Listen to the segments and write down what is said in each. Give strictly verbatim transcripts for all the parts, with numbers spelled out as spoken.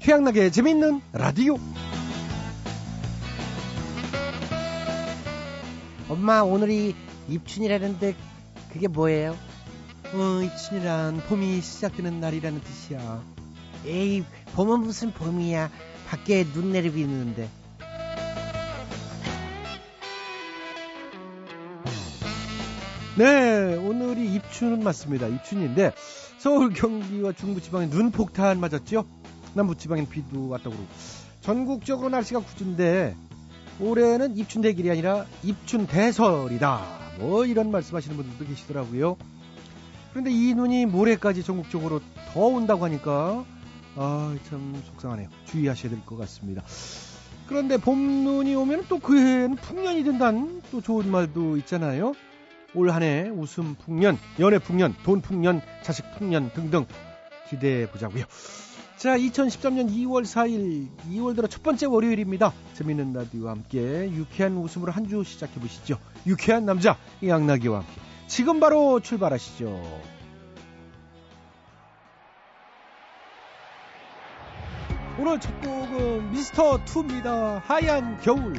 최양락의 재미있는 라디오. 엄마, 오늘이 입춘이라는데 그게 뭐예요? 어, 입춘이란 봄이 시작되는 날이라는 뜻이야. 에이, 봄은 무슨 봄이야. 밖에 눈 내리비는데. 네, 오늘이 입춘은 맞습니다. 입춘인데 서울, 경기와 중부지방에 눈폭탄 맞았죠? 남부지방엔 비도 왔다고 그러고. 전국적으로 날씨가 구준데 올해는 입춘 대길이 아니라 입춘 대설이다, 뭐 이런 말씀하시는 분들도 계시더라고요. 그런데 이 눈이 모레까지 전국적으로 더 온다고 하니까 아, 참 속상하네요. 주의하셔야 될 것 같습니다. 그런데 봄눈이 오면 또 그 해에는 풍년이 된다는 또 좋은 말도 있잖아요. 올 한 해 웃음 풍년, 연애 풍년, 돈 풍년, 자식 풍년 등등 기대해 보자고요. 자, 이천십삼년 이월 사일, 이월 들어 첫 번째 월요일입니다. 재미있는 라디오와 함께 유쾌한 웃음으로 한 주 시작해 보시죠. 유쾌한 남자 양락이와 함께 지금 바로 출발하시죠. 오늘 첫 곡은 미스터투입니다. 하얀 겨울.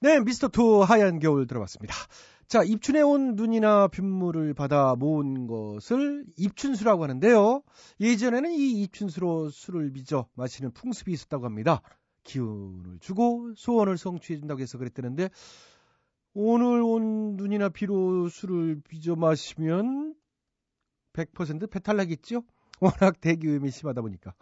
네, 미스터투 하얀 겨울 들어봤습니다. 자, 입춘에 온 눈이나 빗물을 받아 모은 것을 입춘수라고 하는데요. 예전에는 이 입춘수로 술을 빚어 마시는 풍습이 있었다고 합니다. 기운을 주고 소원을 성취해준다고 해서 그랬다는데, 오늘 온 눈이나 비로 술을 빚어 마시면 백 퍼센트 배탈나겠죠? 워낙 대기오염이 심하다 보니까.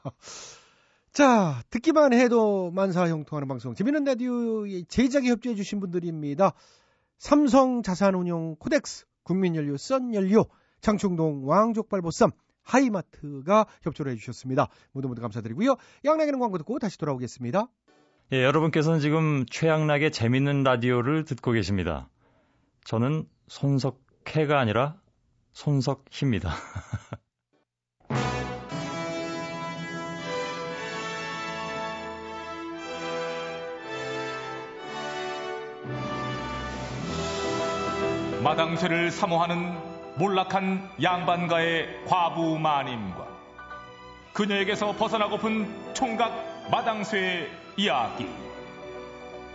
자, 듣기만 해도 만사형통하는 방송 재미있는 라디오 제작에 협조해 주신 분들입니다. 삼성 자산운용 코덱스, 국민연료, 선연료, 장충동 왕족발보쌈, 하이마트가 협조를 해주셨습니다. 모두 모두 감사드리고요. 양락이는 광고 듣고 다시 돌아오겠습니다. 예, 여러분께서는 지금 최양락의 재미있는 라디오를 듣고 계십니다. 저는 손석회가 아니라 손석희입니다. 마당쇠를 사모하는 몰락한 양반가의 과부 마님과 그녀에게서 벗어나고픈 총각 마당쇠의 이야기.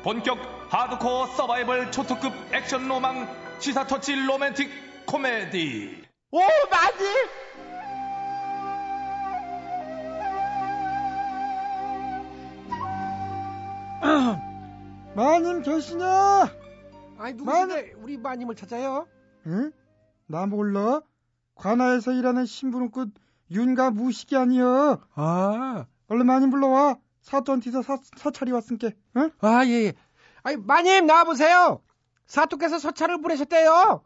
본격 하드코어 서바이벌 초특급 액션 로망 시사터치 로맨틱 코미디. 오, 마님! 마님 계시나? 아니, 누군데 마님, 우리 마님을 찾아요? 응? 나 몰라? 관아에서 일하는 신부는 끝 윤가 무식이 아니여. 아, 얼른 마님 불러와. 사돈 뒤서 사찰이 왔으니까. 응? 아, 예, 예. 아니, 마님 나와보세요. 사또께서 서찰을 보내셨대요.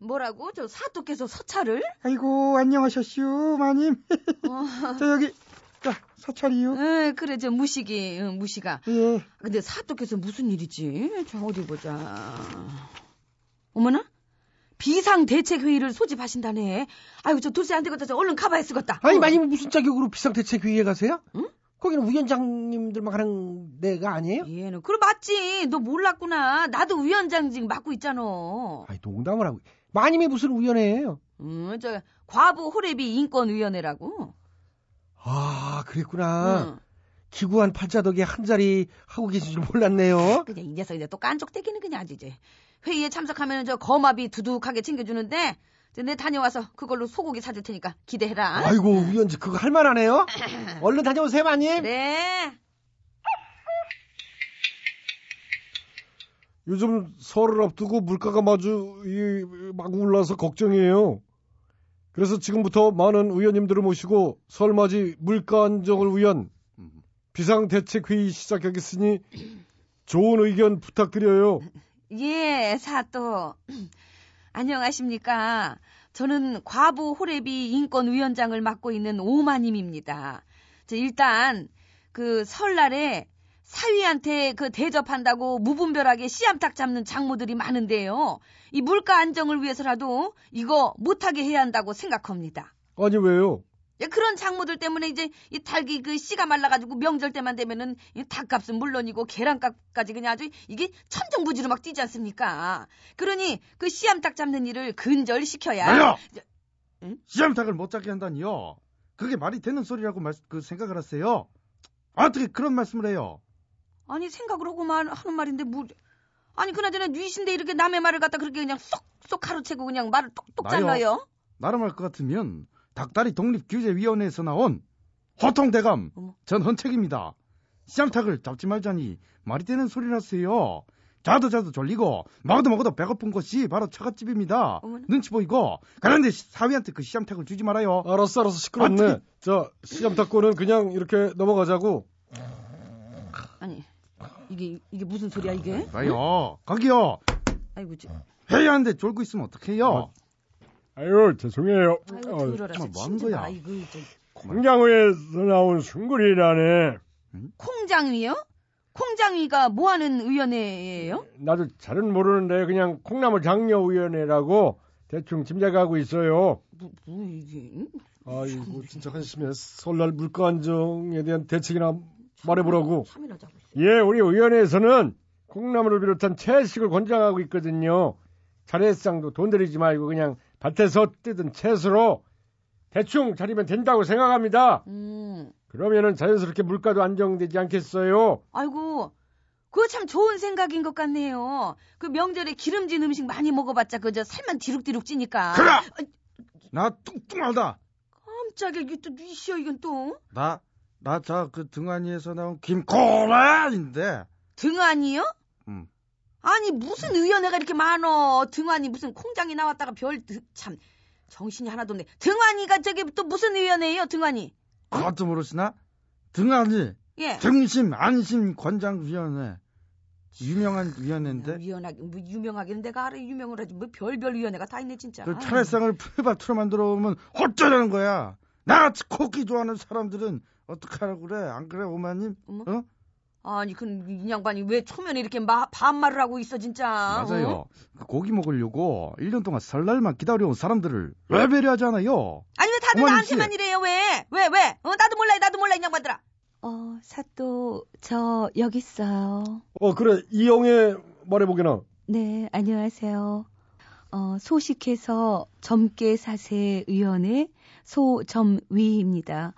뭐라고? 저 사또께서 서찰을? 아이고, 안녕하셨슈 마님. 어... 저 여기... 자, 사찰이요? 에, 그래, 저 무식이, 응, 무식아. 예. 근데 사또께서 무슨 일이지? 저 어디 보자. 어머나? 비상대책회의를 소집하신다네. 아이고, 저 도저히 안 되겠다. 저 얼른 가봐야 쓰겄다. 아니, 어. 마님 무슨 자격으로 비상대책회의에 가세요? 응? 거기는 위원장님들만 가는 데가 아니에요? 얘는. 그럼 맞지. 너 몰랐구나. 나도 위원장 지금 맡고 있잖아. 아니, 농담을 하고. 마님이 무슨 위원회예요? 응, 저 과부 호래비 인권위원회라고. 아, 그랬구나. 응. 기구한 팔자덕에 한 자리 하고 계신 줄 몰랐네요. 그냥 이 녀석 이제 또 깐족대기는 그냥 아주 이제. 회의에 참석하면 저 거마비 두둑하게 챙겨주는데, 이제 내 다녀와서 그걸로 소고기 사줄 테니까 기대해라. 아이고, 위원지 그거 할만하네요. 얼른 다녀오세요, 마님. 네. 요즘 설을 앞두고 물가가 마주 이, 마구 올라서 걱정이에요. 그래서 지금부터 많은 의원님들을 모시고 설맞이 물가 안정을 위한 비상대책회의 시작하겠으니 좋은 의견 부탁드려요. 예, 사또. 안녕하십니까. 저는 과부 호래비 인권위원장을 맡고 있는 오마님입니다. 일단 그 설날에 사위한테 그 대접한다고 무분별하게 씨암탉 잡는 장모들이 많은데요. 이 물가 안정을 위해서라도 이거 못하게 해야 한다고 생각합니다. 아니 왜요? 그런 장모들 때문에 이제 이 닭이 그 씨가 말라가지고 명절 때만 되면은 이 닭값은 물론이고 계란값까지 그냥 아주 이게 천정부지로 막 뛰지 않습니까? 그러니 그 씨암탉 잡는 일을 근절시켜야. 아니요. 응? 씨암탉을 못 잡게 한다니요? 그게 말이 되는 소리라고 말, 그 생각을 하세요? 어떻게 그런 말씀을 해요? 아니 생각을 하고만 하는 말인데 뭐? 아니 그나저나 뉘신데 이렇게 남의 말을 갖다 그렇게 그냥 쏙쏙 가로채고 그냥 말을 똑똑 잘라요? 나름 할 것 같으면. 닭다리 독립규제위원회에서 나온 호통대감 전 헌책입니다. 씨암탉을 잡지 말자니 말이 되는 소리를 하세요. 자도 자도 졸리고 먹어도 먹어도 배고픈 곳이 바로 처갓집입니다. 어머나. 눈치 보이고 그런데 사위한테 그 씨암탉을 주지 말아요. 알았어 알았어 시끄럽네. 아, 자 씨암탉고는 그냥 이렇게 넘어가자고. 아니 이게 이게 무슨 소리야 이게? 아요 응? 거기요. 아이고 저... 회의하는데 졸고 있으면 어떡해요? 어. 아유 죄송해요. 아유, 어, 뭐한 거야? 콩장위에서 나온 순구리라네. 응? 콩장위요? 콩장위가 뭐하는 위원회예요? 나도 잘은 모르는데 그냥 콩나물 장려위원회라고 대충 짐작하고 있어요. 뭐, 뭐 이게? 아이고 진짜 한심해. 설날 물가 안정에 대한 대책이나 말해보라고. 예, 우리 위원회에서는 콩나물을 비롯한 채식을 권장하고 있거든요. 자래상도 돈 들이지 말고 그냥 밭에서 뜯은 채소로 대충 자리면 된다고 생각합니다. 음. 그러면은 자연스럽게 물가도 안정되지 않겠어요? 아이고, 그거 참 좋은 생각인 것 같네요. 그 명절에 기름진 음식 많이 먹어봤자 그저 살만 디룩디룩 찌니까. 그래! 아, 나 뚱뚱하다. 깜짝이야, 이게 또 뉘시여 이건 또. 나, 나 저 그 등한이에서 나온 김코란인데. 등한이요? 응. 아니 무슨 의원회가 이렇게 많어. 등환이 무슨 콩장이 나왔다가 별 참 정신이 하나도 없네. 등환이가 저게 또 무슨 의원회예요 등환이? 그것도 모르시나? 등환이 예. 등심 안심 권장위원회 유명한 위원회인데. 위원하게 뭐 유명하긴 내가 알아. 유명을 하지 뭐 별별 위원회가 다 있네 진짜. 그 차례상을 풀밭으로 만들어 오면 어쩌라는 거야. 나같이 코끼 좋아하는 사람들은 어떡하라고 그래. 안 그래 오마님? 어머? 어? 아니 그 이 양반이 왜 초면에 이렇게 마, 반말을 하고 있어 진짜. 맞아요. 어? 고기 먹으려고 일 년 동안 설날만 기다려온 사람들을 왜 배려하지 않아요? 아니 왜 다들 나한테만 씨. 이래요 왜? 왜 왜? 어 나도 몰라 나도 몰라 이 양반들아. 어 사또 저 여기 있어요. 어 그래 이영애 말해보게나. 네 안녕하세요. 어 소식해서 젊게 사세 의원의 소점위입니다.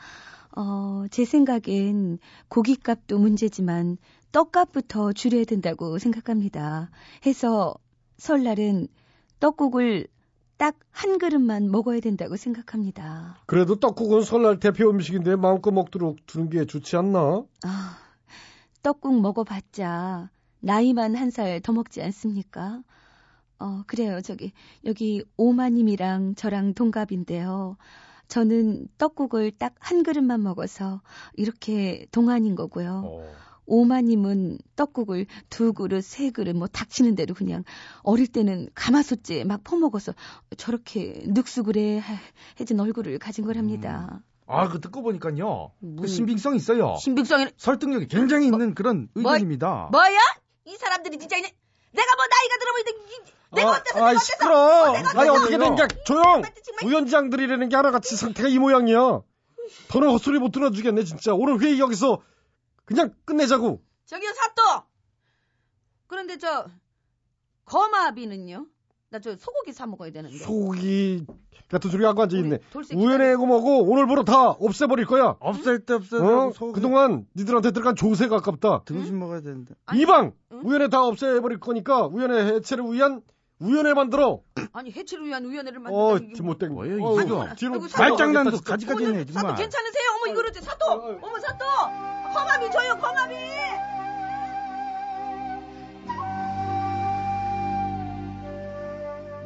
어, 제 생각엔 고깃값도 문제지만 떡값부터 줄여야 된다고 생각합니다. 해서 설날은 떡국을 딱 한 그릇만 먹어야 된다고 생각합니다. 그래도 떡국은 설날 대표 음식인데 마음껏 먹도록 두는 게 좋지 않나? 아, 떡국 먹어봤자 나이만 한 살 더 먹지 않습니까? 어, 그래요. 저기, 여기 오마님이랑 저랑 동갑인데요. 저는 떡국을 딱 한 그릇만 먹어서 이렇게 동안인 거고요. 오. 오마님은 떡국을 두 그릇, 세 그릇 뭐 닥치는 대로 그냥 어릴 때는 가마솥째 막 퍼먹어서 저렇게 늑수그레 해진 얼굴을 가진 거랍니다. 음. 아, 그 듣고 보니까요. 뭐, 그 신빙성이 있어요. 신빙성이 설득력이 굉장히 뭐, 있는 그런 의견입니다. 뭐, 뭐야? 이 사람들이 진짜 그냥 내가 뭐 나이가 들어보니까 내가 어때서 아, 내가 시끄러워. 어때서 어, 내가 아니 어떻게 된 게 조용. 위원장들이라는 게 하나같이 상태가 이 모양이야. 더는 헛소리 못 들어주겠네 진짜. 오늘 회의 여기서 그냥 끝내자고. 저기요 사또. 그런데 저 거마비는요? 나 저 소고기 사 먹어야 되는데. 소고기 같은 소리가 하고 앉아있네. 우연해고 뭐고 오늘부로 다 없애버릴 거야. 없앨 때 없애고. 어? 그동안 니들한테 들어간 조세가 아깝다. 등심 먹어야 되는데. 이방 응? 우연해 다 없애버릴 거니까 우연해 해체를 위한 우연회 만들어. 아니 해체를 위한 우연회를 만들어. 어, 못된 거. 어, 이거. 뒤로 말장난도 가지가지 네 정말. 사또 괜찮으세요? 어머 이거를 사또. 어머 사또. 거마비 줘요 거마비.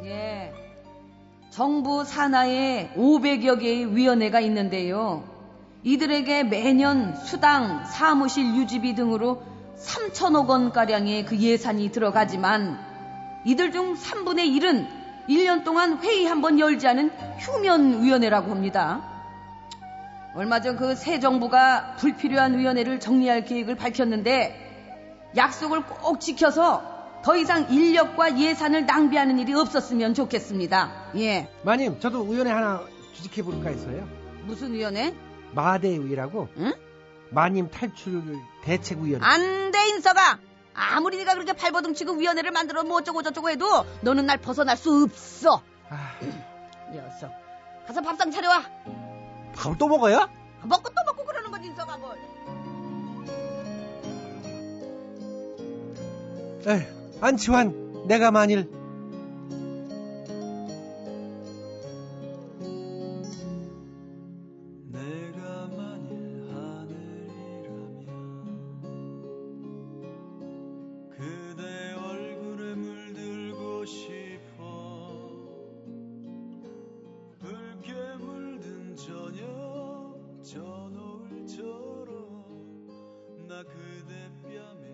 예. 정부 산하에 오백여 개의 위원회가 있는데요. 이들에게 매년 수당, 사무실 유지비 등으로 삼천억 원가량의 그 예산이 들어가지만 이들 중 삼분의 일은 일 년 동안 회의 한 번 열지 않은 휴면위원회라고 합니다. 얼마 전 그 새 정부가 불필요한 위원회를 정리할 계획을 밝혔는데 약속을 꼭 지켜서 더 이상 인력과 예산을 낭비하는 일이 없었으면 좋겠습니다. 예. 마님, 저도 위원회 하나 조직해볼까 해서요. 무슨 위원회? 마대위라고. 응? 마님 탈출 대책위원회. 안 돼, 인서가. 아무리 네가 그렇게 발버둥치고 위원회를 만들어 뭐 어쩌고 저쩌고 해도 너는 날 벗어날 수 없어. 아... 녀석. 가서 밥상 차려와. 밥을 또 먹어요? 먹고 또 먹고 그러는 거지, 인서가 뭘. 에휴. 안치환, 내가 만일. 내가 만일 하늘이라면 그대 얼굴에 물들고 싶어. 붉게 물든 저녁 저 노을처럼 나 그대 뺨에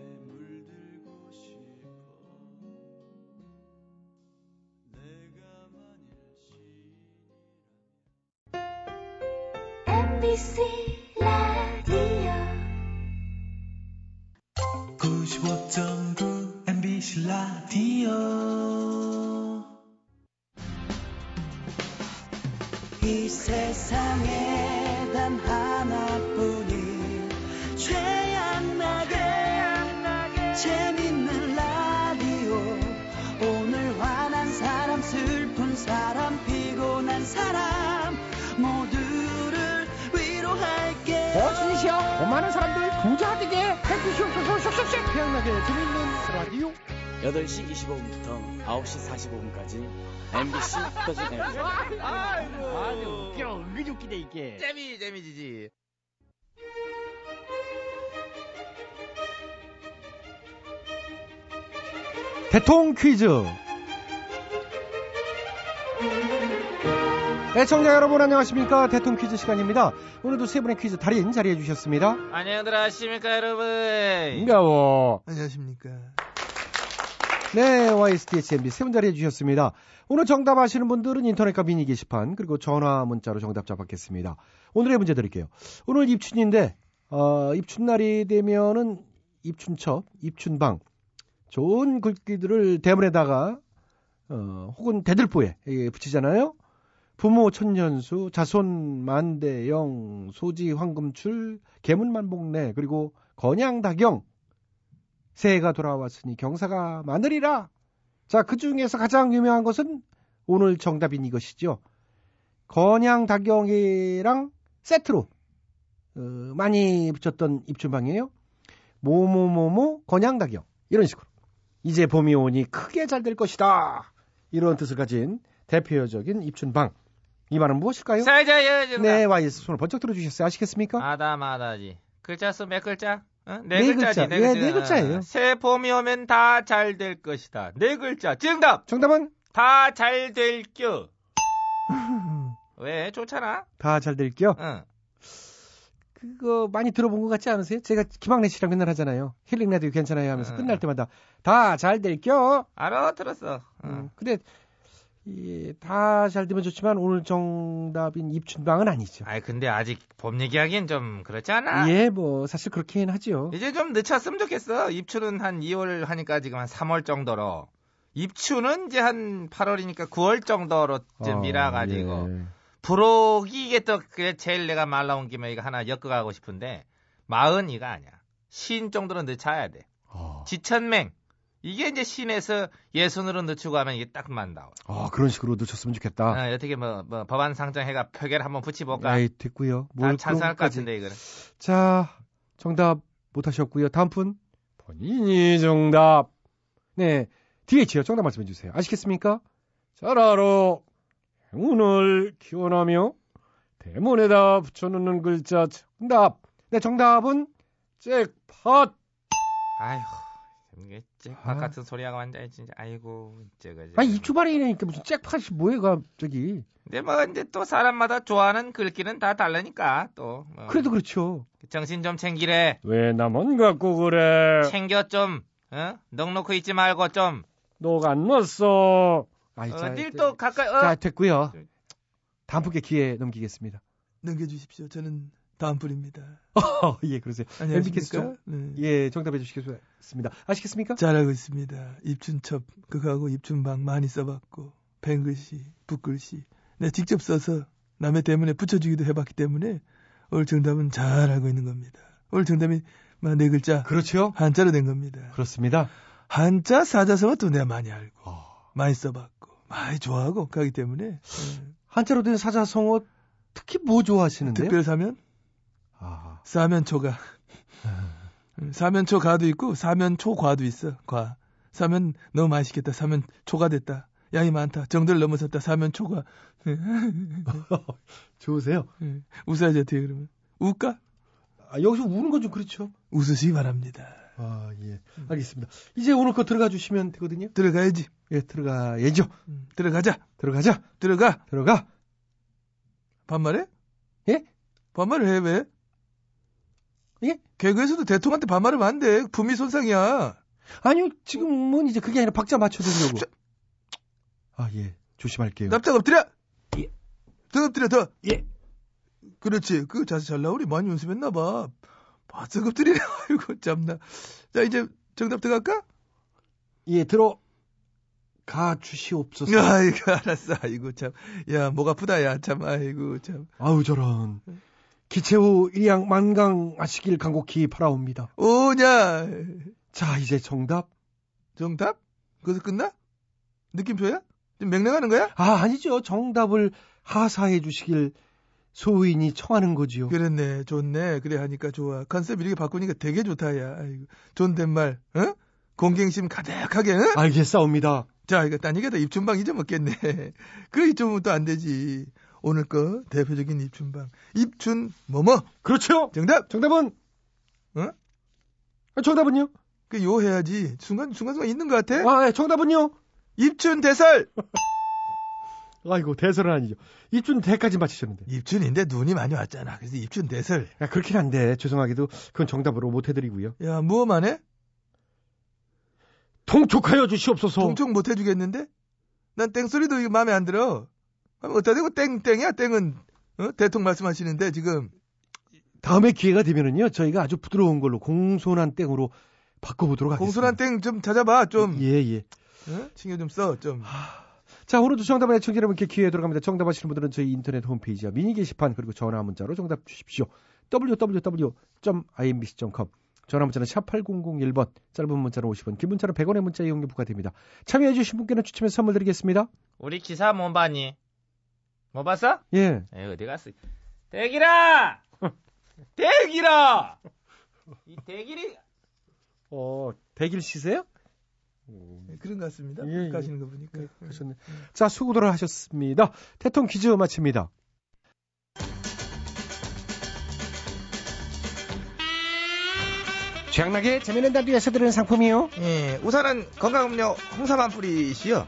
엠비씨 라디오 구십오 점 구 엠비씨 라디오. 이 세상에 단 하나뿐인 최양락의 재밌는 라디오. 오늘 화난 사람, 슬픈 사람, 피곤한 사람 모두 더 많은 사람들 부자 되게 해주시옵소서. 쏙쏙쏙 태양나게 재밌는 라디오. 여덟 시 이십오 분부터 아홉 시 사십오 분까지 엠비씨 터진 엠비씨. 아주 웃겨. 은근히 웃기네 이게. 재미 재미지지. 대통 퀴즈. 애청자 여러분 안녕하십니까. 대통 퀴즈 시간입니다. 오늘도 세 분의 퀴즈 달인 자리해 주셨습니다. 안녕하십니까 여러분. 반가워. 안녕하십니까. 네, 와이에스디에이치엠비 세 분 자리해 주셨습니다. 오늘 정답 아시는 분들은 인터넷과 미니 게시판 그리고 전화 문자로 정답자 받겠습니다. 오늘의 문제 드릴게요. 오늘 입춘인데 어, 입춘날이 되면은 입춘첩, 입춘방 좋은 글귀들을 대문에다가 어, 혹은 대들보에 붙이잖아요. 부모 천년수, 자손 만대영, 소지 황금출, 계문만복래, 그리고 건양다경. 새해가 돌아왔으니 경사가 많으리라. 자, 그 중에서 가장 유명한 것은 오늘 정답인 이것이죠. 건양다경이랑 세트로 어, 많이 붙였던 입춘방이에요. 모모모모 건양다경 이런 식으로 이제 봄이 오니 크게 잘 될 것이다. 이런 뜻을 가진 대표적인 입춘방. 이 말은 무엇일까요? 사자여. 네, 와이에스 손을 번쩍 들어주셨어요. 아시겠습니까? 아다마다지. 글자 수 몇 글자? 어? 네, 네 글자지. 글자. 네, 글자. 네, 네 글자예요. 새 봄이 오면 다 잘 될 것이다. 네 글자. 정답. 정답은? 다 잘 될 겨. 왜? 좋잖아. 다 잘 될 겨? 응. 그거 많이 들어본 것 같지 않으세요? 제가 김학래 씨랑 맨날 하잖아요. 힐링 라디오 괜찮아요 하면서 응. 끝날 때마다 다 잘 될 겨. 알아, 들었어. 응. 응. 근데 예, 다 잘 되면 좋지만 오늘 정답인 입춘방은 아니죠. 아, 아니, 근데 아직 봄 얘기하기엔 좀 그렇지 않아? 예, 뭐 사실 그렇긴 하죠. 이제 좀 늦췄으면 좋겠어. 입춘은 한 이월 하니까 지금 한 삼월 정도로. 입춘은 이제 한 팔월이니까 구월 정도로 이제 아, 밀어가지고. 예. 부록이 이게 또 그래 제일 내가 말 나온 김에 이거 하나 엮어가고 싶은데 마흔이가 아니야. 시인 정도로 늦춰야 돼. 아. 지천맹. 이게 이제 신에서 예순으로 늦추고 하면 이게 딱만 나와. 아, 그런 식으로 늦췄으면 좋겠다. 아, 어떻게 뭐, 뭐 법안 상정해가 표결 한번 붙여볼까? 아이, 됐고요. 다 찬성할 것 같은데 이거는. 자, 정답 못하셨고요. 다음 분 본인이 정답. 네, 디에이치요. 정답 말씀해 주세요. 아시겠습니까? 잘 알아. 행운을 기원하며 대문에다 붙여놓는 글자 정답. 네, 정답은 잭팟. 아휴. 이게 잭팟 아. 같은 소리하고 앉아 진짜 아이고 잭아지. 아, 입추발이니까 무슨 잭팟이 뭐예요, 갑자기. 근데 뭐 이제 또 사람마다 좋아하는 글귀는 다 다르니까 또. 뭐. 그래도 그렇죠. 정신 좀 챙기래. 왜 나만 갖고 그래? 챙겨 좀, 어? 넉넉히 있지 말고 좀. 너가 안 넣었어. 아이, 자, 어, 띨또 가까이. 어. 자, 됐고요. 다음 분께 기회 넘기겠습니다. 넘겨주십시오. 저는 다음 분입니다. 어, 예, 그러세요. 안녕하십니까? 네. 예, 정답해 주시겠습니다. 아시겠습니까? 잘하고 있습니다. 입춘첩 그거하고 입춘방 많이 써봤고 펜글씨, 붓글씨 내가 직접 써서 남의 대문에 붙여주기도 해봤기 때문에 오늘 정답은 잘 알고 있는 겁니다. 오늘 정답이 네 글자. 그렇죠. 한자로 된 겁니다. 그렇습니다. 한자 사자성어 또 내가 많이 알고 어. 많이 써봤고 많이 좋아하고 가기 때문에 한자로 된 사자성어 특히 뭐 좋아하시는데요? 특별 사면? 아. 사면초가. 사면초가도 있고 사면초과도 있어. 과. 사면 너무 맛있겠다. 사면초가 됐다. 양이 많다. 정도를 넘어섰다. 사면초가. 좋으세요? 웃어야지 어떻게 그러면. 웃까? 아, 여기서 우는 건 좀 그렇죠. 웃으시기 바랍니다. 아, 예. 알겠습니다. 이제 오늘 거 들어가 주시면 되거든요. 들어가야지. 예, 들어가야죠. 음. 들어가자. 들어가자. 들어가. 들어가. 반말해? 예? 반말을 해, 왜? 예? 개그에서도 대통령한테 반말하면 안 돼. 품위 손상이야. 아니요, 지금은 이제 그게 아니라 박자 맞춰드리려고. 자. 아, 예. 조심할게요. 납작 엎드려! 예. 더 엎드려, 더. 예. 그렇지. 그 자세 잘 나오리. 많이 연습했나봐. 바짝 엎드리네. 아이고, 참나. 자, 이제 정답 들어갈까? 예, 들어. 가 주시옵소서. 아이고, 알았어. 아이고, 참. 야, 목 아프다, 야, 참. 아이고, 참. 아우, 저런. 기체후 일양 만강하시길 간곡히 바라옵니다. 오냐. 자, 이제 정답. 정답? 거기서 끝나? 느낌표야? 좀 맹랑하는 거야? 아, 아니죠. 정답을 하사해 주시길 소인이 청하는 거지요. 그랬네. 좋네. 그래 하니까 좋아. 컨셉 이렇게 바꾸니까 되게 좋다, 야. 아이고. 존댓말, 응? 공경심 가득하게, 응? 알겠사옵니다. 자, 이거 딴 얘기하다 입춘방 잊어먹겠네. 그 잊어먹으면 또 안 되지. 오늘 거 대표적인 입춘방. 입춘 뭐뭐. 그렇죠. 정답. 정답은? 응? 아, 정답은요? 그 요 해야지. 순간, 순간순간 있는 것 같아. 아, 네. 정답은요? 입춘 대설. 아이고, 대설은 아니죠. 입춘 대까지 맞히셨는데. 입춘인데 눈이 많이 왔잖아. 그래서 입춘 대설. 야, 그렇긴 한데 죄송하게도 그건 정답으로 못해드리고요. 야, 무엇만 해? 통촉하여 주시옵소서. 통촉 못 해주겠는데? 난 땡소리도 이거 마음에 안 들어. 어따 대고 땡땡이야, 땡은. 어? 대통령 말씀하시는데, 지금. 다음에 기회가 되면은요, 저희가 아주 부드러운 걸로 공손한 땡으로 바꿔보도록 하겠습니다. 공손한 땡 좀 찾아봐, 좀. 예, 예. 어? 신경 좀 써, 좀. 하... 자, 오늘도 정답을 애청자 여러분께 기회에 들어갑니다. 정답하시는 분들은 저희 인터넷 홈페이지와 미니 게시판, 그리고 전화 문자로 정답 주십시오. 더블유 더블유 더블유 점 아이엠비씨 점 컴 전화문자는 샵 팔공공일 번, 짧은 문자는 오십 원, 긴 문자는 백 원의 문자 이용료 부과됩니다. 참여해주신 분께는 추첨해서 선물 드리겠습니다. 우리 기사 못 봤니? 못 봤어? 예. 에이, 어디 갔어? 대길아! 대길아! 이 대길이... 어, 대길 씨세요? 네, 그런 것 같습니다. 예, 가시는 거 보니까. 예, 그러셨네. 자, 수고들 하셨습니다. 대통령 퀴즈 마칩니다. 최양락의 재미있는 라디오에서 드리는 상품이요. 예, 우선은 건강음료 홍삼 한 뿌리시요.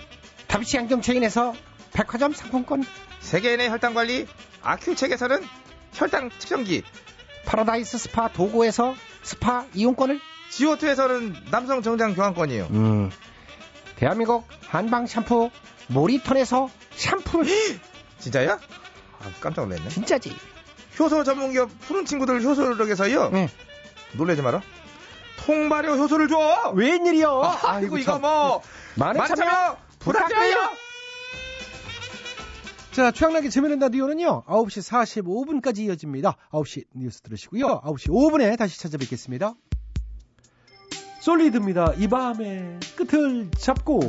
다비치 양념 체인에서 백화점 상품권. 세계인의 혈당관리 아큐책에서는 혈당 측정기. 파라다이스 스파 도고에서 스파 이용권을. 지오투에서는 남성 정장 교환권이요. 음. 대한민국 한방 샴푸 모리턴에서 샴푸를. 진짜야? 아, 깜짝 놀랐네. 진짜지. 효소 전문기업 푸른 친구들 효소력에서요. 네. 놀라지 마라. 통발효 효소를 줘! 웬일이야? 아, 아이고, 이거 뭐. 많은 참여 부탁드려요! 자, 최양락의 재미있는 라디오는요, 아홉 시 사십오 분까지 이어집니다. 아홉 시 뉴스 들으시고요. 아홉 시 오 분에 다시 찾아뵙겠습니다. 솔리드입니다. 이 밤의 끝을 잡고.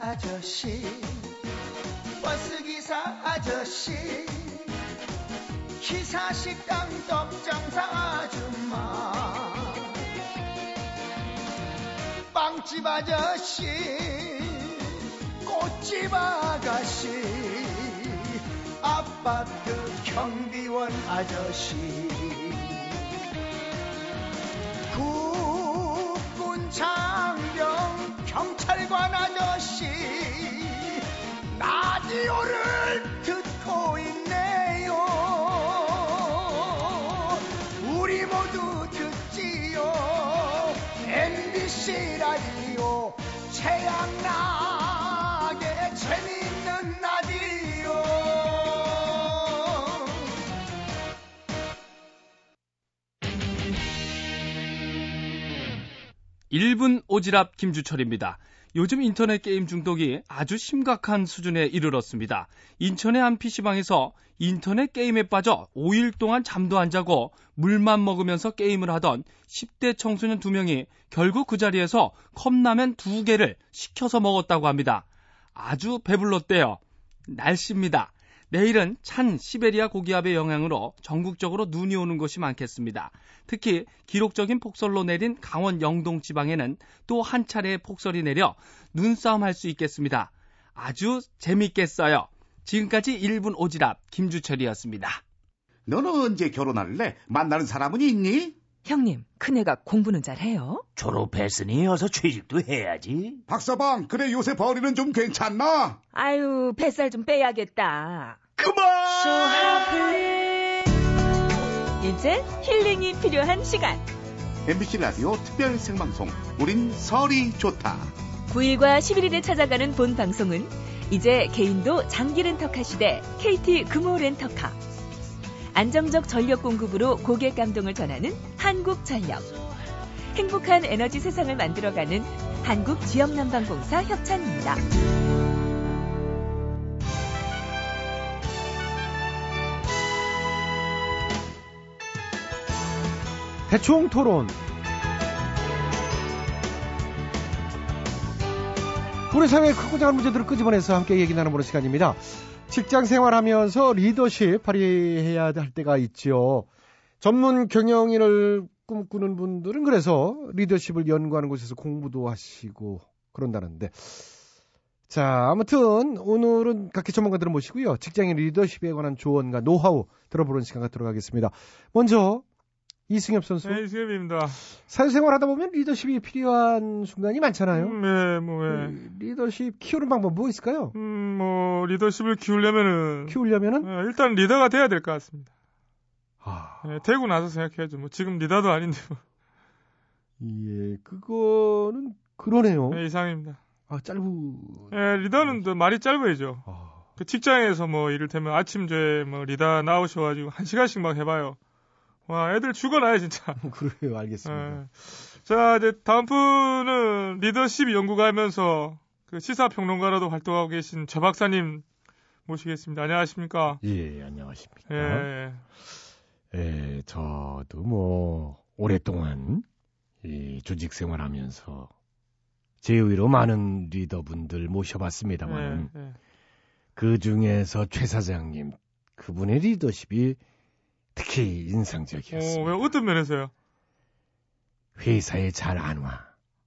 아저씨 버스기사 아저씨 기사식당 떡장 사주마 빵집 아저씨 꽃집 아가씨 아파트 경비원 아저씨 국군 장병 경찰관 아저씨 라디오를 듣고 있네요. 우리 모두 듣지요. 엠비씨 라디오 최양락의 재미있는 라디오. 일 분 오지랖 김주철입니다. 요즘 인터넷 게임 중독이 아주 심각한 수준에 이르렀습니다. 인천의 한 피씨방에서 인터넷 게임에 빠져 오 일 동안 잠도 안 자고 물만 먹으면서 게임을 하던 십 대 청소년 두 명이 결국 그 자리에서 컵라면 두 개를 시켜서 먹었다고 합니다. 아주 배불렀대요. 날씨입니다. 내일은 찬 시베리아 고기압의 영향으로 전국적으로 눈이 오는 곳이 많겠습니다. 특히 기록적인 폭설로 내린 강원 영동 지방에는 또 한 차례의 폭설이 내려 눈싸움 할 수 있겠습니다. 아주 재밌겠어요. 지금까지 일 분 오지랖 김주철이었습니다. 너는 언제 결혼할래? 만나는 사람은 있니? 형님, 큰애가 공부는 잘해요? 졸업했으니 어서 취직도 해야지. 박사방, 그래 요새 벌이는 좀 괜찮나? 아유, 뱃살 좀 빼야겠다. 그만! 이제 힐링이 필요한 시간. 엠비씨 라디오 특별 생방송, 우린 설이 좋다. 구 일과 십일 일에 찾아가는 본 방송은 이제 개인도 장기 렌터카 시대 케이티 금오 렌터카. 안정적 전력 공급으로 고객 감동을 전하는 한국전력. 행복한 에너지 세상을 만들어가는 한국지역난방공사 협찬입니다. 대충 토론. 우리 사회의 크고 작은 문제들을 끄집어내서 함께 얘기 나눠보는 시간입니다. 직장 생활하면서 리더십 발휘해야 할 때가 있지요. 전문 경영인을 꿈꾸는 분들은 그래서 리더십을 연구하는 곳에서 공부도 하시고 그런다는데, 자, 아무튼 오늘은 각기 전문가들을 모시고요, 직장인 리더십에 관한 조언과 노하우 들어보는 시간 갖도록 하겠습니다. 먼저 이승엽 선수. 네, 이승엽입니다. 사회생활 하다 보면 리더십이 필요한 순간이 많잖아요. 음, 네, 뭐, 네. 음, 리더십 키우는 방법 뭐 있을까요? 음, 뭐, 리더십을 키우려면은. 키우려면은? 네, 일단 리더가 돼야 될 것 같습니다. 아. 네, 되고 나서 생각해야죠. 뭐, 지금 리더도 아닌데 뭐. 예, 그거는, 그러네요. 네, 이상입니다. 아, 짧은. 네, 리더는 또 말이 짧아야죠. 아. 그 직장에서 뭐, 이를테면 아침제 뭐, 리더 나오셔가지고 한 시간씩 막 해봐요. 와, 애들 죽어나요, 진짜. 그래요, 알겠습니다. 에. 자, 이제 다음 분은 리더십 연구가면서 그 시사평론가로도 활동하고 계신 저 박사님 모시겠습니다. 안녕하십니까? 예, 안녕하십니까? 예, 예, 저도 뭐 오랫동안 이 조직 생활하면서 제 의로 많은 리더분들 모셔봤습니다만, 예, 예. 그 중에서 최 사장님, 그분의 리더십이 특히 인상적이었어요. 어, 왜, 어떤 면에서요? 회사에 잘 안 와.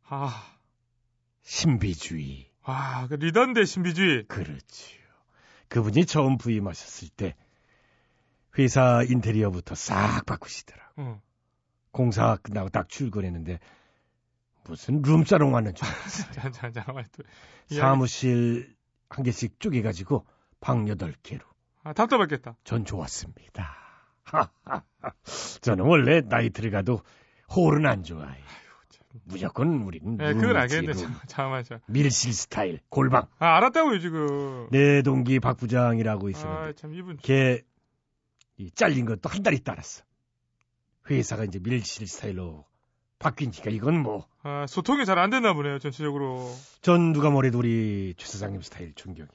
아. 신비주의. 아, 그 리더인데 신비주의. 그렇지요. 그분이 처음 부임하셨을 때 회사 인테리어부터 싹 바꾸시더라고. 응. 공사 끝나고 딱 출근했는데 무슨 룸사롱 왔는 줄 알았어요. 사무실 한 개씩 쪼개가지고 방 여덟 개로. 아, 답답했겠다. 전 좋았습니다. 저는 원래 나이트를 가도 홀은 안 좋아해. 아이고, 무조건 우리는 네, 그건 알겠는데 참, 참, 참. 밀실 스타일 골방. 아, 알았다고요 지금. 내 동기 박 부장이라고 있었는데, 아, 참, 이분... 걔 이, 잘린 것도 한 달 있다 알았어. 회사가 이제 밀실 스타일로 바뀌니까 이건 뭐, 아, 소통이 잘 안 됐나 보네요. 전체적으로 전 누가 뭐래도 우리 최 사장님 스타일 존경이에요.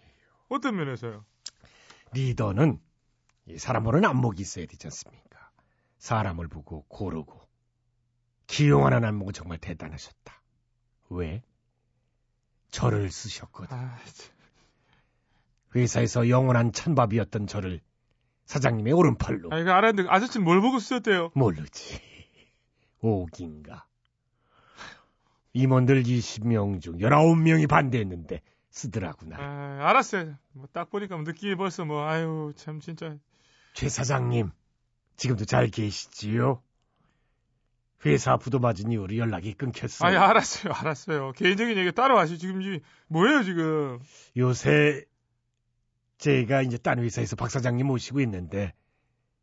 어떤 면에서요? 리더는 사람 보는 안목이 있어야 되지 않습니까? 사람을 보고 고르고 기용하는 안목은 정말 대단하셨다. 왜? 저를 쓰셨거든. 아, 회사에서 영원한 찬밥이었던 저를 사장님의 오른팔로. 아, 이거 알았는데 아저씨는 뭘 보고 쓰셨대요? 모르지. 오기인가. 임원들 이십 명 중 열아홉 명이 반대했는데 쓰더라구나. 아, 알았어요. 뭐 딱 보니까 느낌이 벌써 뭐 아유 참 진짜. 최 사장님 지금도 잘 계시지요? 회사 부도 맞은 이후로 연락이 끊겼어요. 아니, 알았어요. 알았어요. 개인적인 얘기 따로 하시죠. 지금 뭐예요, 지금? 요새 제가 이제 딴 회사에서 박 사장님 모시고 있는데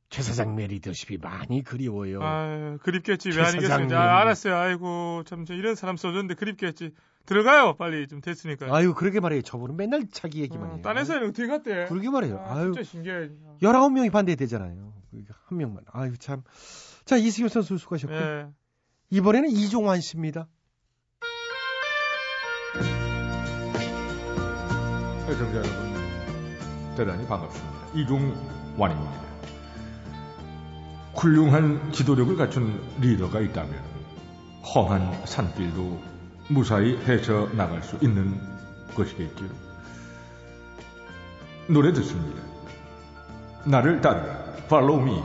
최 사장님의 리더십이 많이 그리워요. 아, 그립겠지. 왜 아니겠습니까? 아, 알았어요. 아이고, 참 저 이런 사람 써줬는데 그립겠지. 들어가요. 빨리 좀 됐으니까. 아유, 그러게 말해요. 저분은 맨날 자기 얘기만 해요. 어, 딴 회사에는 어떻게 갔대? 그러게 말해요. 아, 아유, 진짜 신기해. 열아홉 명이 반대되잖아요. 한 명만. 아유, 참. 자, 이승효 선수 수고하셨고요. 네. 이번에는 이종환 씨입니다. 시청자 여러분, 대단히 반갑습니다. 이종환입니다. 훌륭한 지도력을 갖춘 리더가 있다면 험한 산길도 무사히 헤쳐나갈 수 있는 것이겠지요. 노래 듣습니다. 나를 따르라, Follow Me.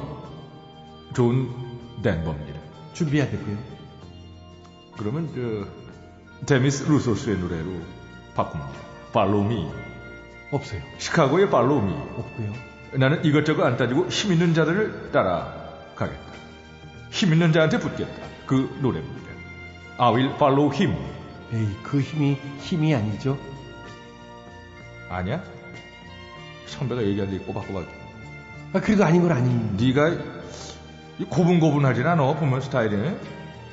존 댄버입니다. 준비해야 되고요. 그러면 저 데미스 루소스의 노래로 바꿉니다. Follow Me. 없어요. 시카고의 Follow Me. 없고요. 나는 이것저것 안 따지고 힘 있는 자들을 따라가겠다. 힘 있는 자한테 붙겠다. 그 노래입니다. I will follow him. 에이, 그 힘이 힘이 아니죠? 아니야? 선배가 얘기하는데 꼬박꼬박. 아, 그래도 아닌 건 아닌. 네가 고분고분하진 않아, 보면 스타일이.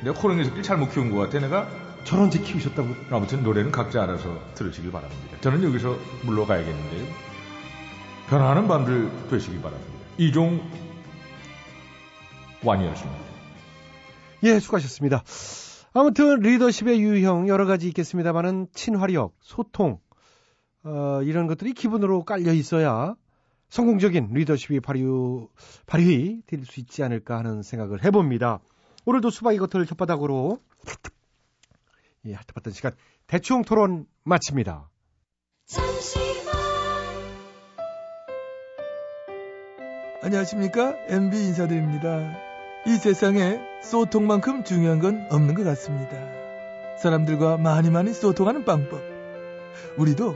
내가 코로나 새끼를 잘못 키운 것 같아, 내가. 저런 제 키우셨다고. 아무튼 노래는 각자 알아서 들으시길 바랍니다. 저는 여기서 물러가야겠는데요. 변화하는 밤들 되시길 바랍니다. 이종완이었습니다. 예, 수고하셨습니다. 아무튼 리더십의 유형 여러 가지 있겠습니다만은 친화력, 소통, 어, 이런 것들이 기본으로 깔려 있어야 성공적인 리더십이 발휘, 발휘 될 수 있지 않을까 하는 생각을 해봅니다. 오늘도 수박이 겉을 혓바닥으로 예, 핥아봤던 시간 대충 토론 마칩니다. 잠시만. 안녕하십니까? 엠비 인사드립니다. 이 세상에 소통만큼 중요한 건 없는 것 같습니다. 사람들과 많이 많이 소통하는 방법. 우리도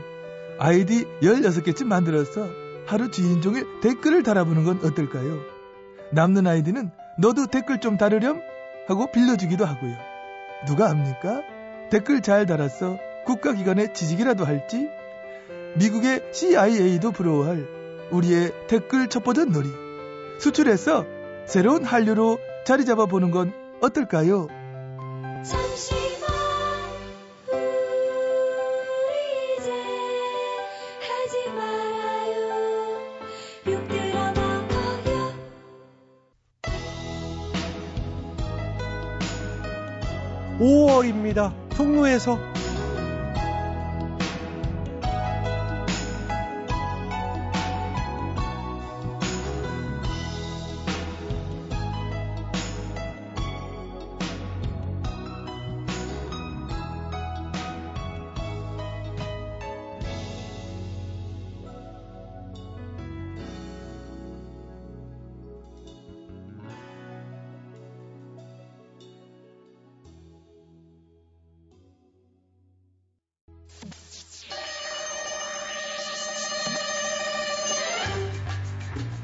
아이디 열여섯 개쯤 만들어서 하루 주인종일 댓글을 달아보는 건 어떨까요? 남는 아이디는 너도 댓글 좀 달으렴? 하고 빌려주기도 하고요. 누가 압니까? 댓글 잘 달았어. 국가기관의 지식이라도 할지. 미국의 씨아이에이도 부러워할 우리의 댓글 첩보전 놀이. 수출해서 새로운 한류로 자리 잡아보는 건 어떨까요? 잠시만. 오월입니다. 종로에서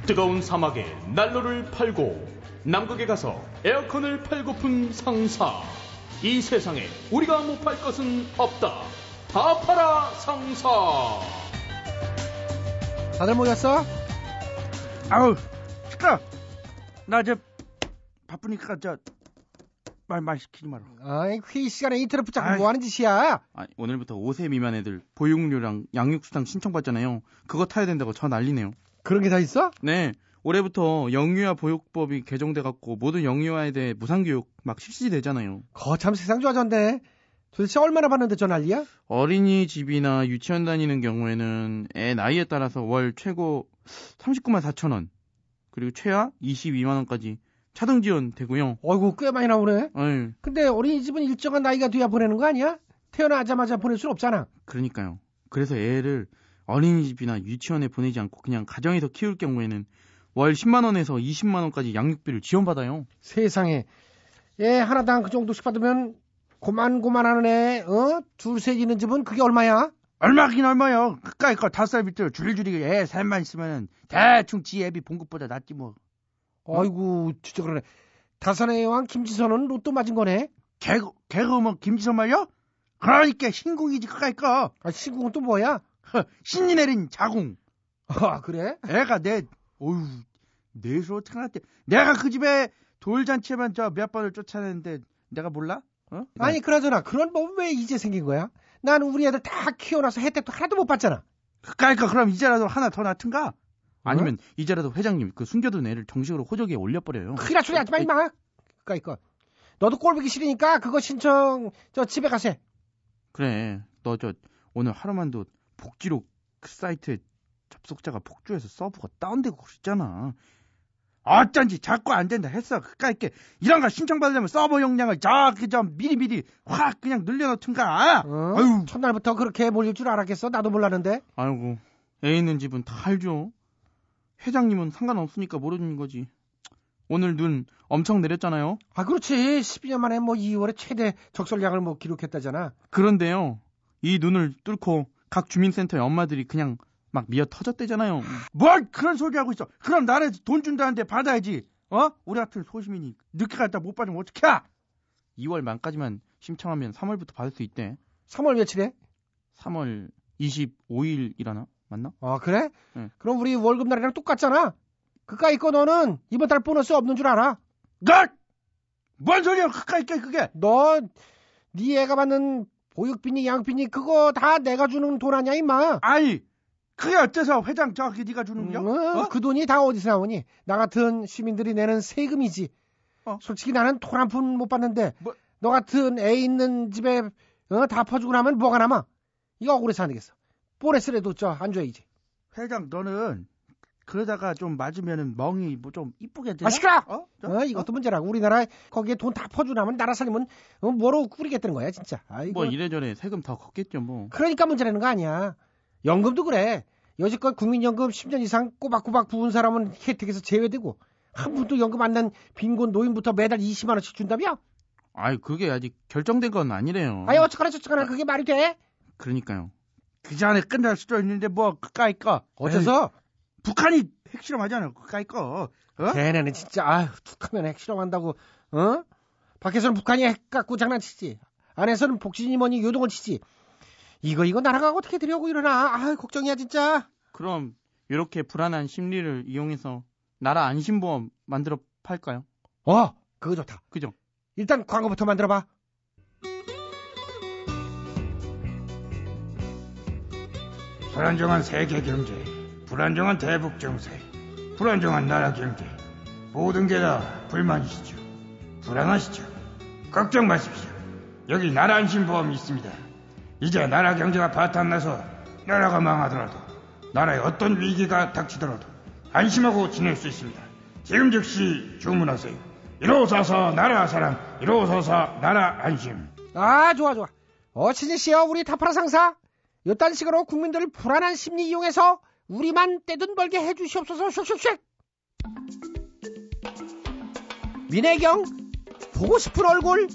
뜨거운 사막에 난로를 팔고 남극에 가서 에어컨을 팔고픈 상사. 이 세상에 우리가 못 팔 것은 없다. 다 팔아 상사. 다들 모였어? 아우 시끄러. 나 저 바쁘니까 저 말 말 시키지 마라. 아이 회의 시간에 인터럽트 자꾸 뭐 하는 짓이야? 아니, 오늘부터 오 세 미만 애들 보육료랑 양육수당 신청받잖아요. 그거 타야 된다고 저 난리네요. 그런 게 다 있어? 네. 올해부터 영유아 보육법이 개정돼갖고 모든 영유아에 대해 무상교육 막 실시되잖아요. 거참 세상 좋아졌네. 도대체 얼마나 받는데 저 난리야? 어린이집이나 유치원 다니는 경우에는 애 나이에 따라서 월 최고 삼십구만 사천 원, 그리고 최하 이십이만 원까지 차등 지원되고요. 어이구, 꽤 많이 나오네. 네. 근데 어린이집은 일정한 나이가 돼야 보내는 거 아니야? 태어나자마자 보낼 순 없잖아. 그러니까요. 그래서 애를 어린이집이나 유치원에 보내지 않고 그냥 가정에서 키울 경우에는 월 십만 원에서 이십만 원까지 양육비를 지원받아요. 세상에. 예, 하나당 그 정도씩 받으면 고만고만하네. 어? 둘세 지는 집은 그게 얼마야? 얼마긴 얼마요. 그까이 거 닭살비들 줄줄이 애 살만 있으면 대충 지 애비 봉급보다 낫지 뭐. 아이고 진짜 그러네. 다산의 왕 김지선은 로또 맞은 거네. 개그, 개그우먼 김지선 말이야? 그러니까 신궁이지 그까이 거. 아, 신궁은 또 뭐야? 허, 신이 내린 자궁. 아 그래? 애가 내 어휴 내서 어떻게 났대. 내가 그 집에 돌잔치에만 저 몇 번을 쫓아내는데 내가 몰라? 어? 아니 그러잖아 그런 법은 왜 이제 생긴 거야? 난 우리 애들 다 키워놔서 혜택도 하나도 못 받잖아. 그러니까 그럼 이제라도 하나 더 낳든가? 아니면 어? 이제라도 회장님 그 숨겨둔 애를 정식으로 호적에 올려버려요. 큰일 소리 하지 마 임마. 그러니까 너도 꼴보기 싫으니까 그거 신청 저 집에 가서 해. 그래 너 저 오늘 하루만도 복지로 그 사이트에 접속자가 폭주해서 서브가 다운되고 그랬잖아. 어쩐지 자꾸 안 된다 했어. 그까이게 이런 거 신청받으려면 서버 용량을 저기 좀 미리미리 확 그냥 늘려놓든가. 어? 아유. 첫날부터 그렇게 몰릴 줄 알았겠어? 나도 몰랐는데. 아이고 애 있는 집은 다 알죠. 회장님은 상관없으니까 모르는 거지. 오늘 눈 엄청 내렸잖아요. 아 그렇지. 십이 년 만에 뭐 이월에 최대 적설량을 뭐 기록했다잖아. 그런데요 이 눈을 뚫고 각 주민센터의 엄마들이 그냥 막 미어 터졌대잖아요. 뭘 그런 소리 하고 있어. 그럼 나라에 돈 준다는데 받아야지. 어? 우리 같은 소시민이 늦게 갔다 못 받으면 어떡해? 이월 만까지만 신청하면 삼월부터 받을 수 있대. 삼월 며칠에? 삼월 이십오일이라나? 맞나? 아 그래? 네. 그럼 우리 월급날이랑 똑같잖아. 그까이 거 너는 이번 달 보너스 없는 줄 알아? 너! 뭔 소리야 그까이 거 그게. 너 네 애가 받는 보육비니 양육비니 그거 다 내가 주는 돈 아니야 임마. 아니 그게 어째서 회장 저기 네가 주는겨? 음, 어? 그 돈이 다 어디서 나오니? 나 같은 시민들이 내는 세금이지. 어? 솔직히 나는 돈 한 푼 못 받는데 뭐? 너 같은 애 있는 집에 어, 다 퍼주고 나면 뭐가 남아? 이거 억울해서 안 되겠어. 보너스라도 저 안 줘야지. 회장 너는 그러다가 좀 맞으면 멍이 뭐 좀 이쁘게 되나? 아 시끄러! 어? 어? 이것도 어? 문제라고. 우리나라 거기에 돈 다 퍼주고 나면 나라 살림은 어, 뭐로 꾸리겠다는 거야 진짜. 아이고. 뭐 이래저래 세금 더 걷겠죠 뭐. 그러니까 문제라는 거 아니야. 연금도 그래. 여지껏 국민연금 십 년 이상 꼬박꼬박 부은 사람은 혜택에서 제외되고 한 푼도 연금 안 낸 빈곤 노인부터 매달 이십만 원씩 준다며? 아이 그게 아직 결정된 건 아니래요. 아이 어쩌거나 저쩌거나 아, 그게 말이 돼? 그러니까요. 그 전에 끝날 수도 있는데 뭐 그까이 거. 어째서? 북한이 핵실험하잖아 그까이 거. 어? 걔네는 진짜 아휴 툭하면 핵실험한다고. 어? 밖에서는 북한이 핵 갖고 장난치지. 안에서는 복진이 뭐니 요동을 치지. 이거 이거 나라가 어떻게 되려고 이러나. 아 걱정이야 진짜. 그럼 이렇게 불안한 심리를 이용해서 나라 안심보험 만들어 팔까요? 어 그거 좋다. 그죠? 일단 광고부터 만들어봐. 불안정한 세계 경제, 불안정한 대북 정세, 불안정한 나라 경제, 모든 게 다 불만이시죠. 불안하시죠. 걱정 마십시오. 여기 나라 안심보험이 있습니다. 이제 나라 경제가 바탕나서 나라가 망하더라도 나라에 어떤 위기가 닥치더라도 안심하고 지낼 수 있습니다. 지금 즉시 주문하세요. 일오사사 나라 사랑, 일오사사 나라 안심. 아 좋아 좋아. 어친이시여 우리 타파라 상사. 요딴 식으로 국민들을 불안한 심리 이용해서 우리만 떼든 벌게 해주시옵소서. 슉슉슉. 민혜경 보고 싶은 얼굴.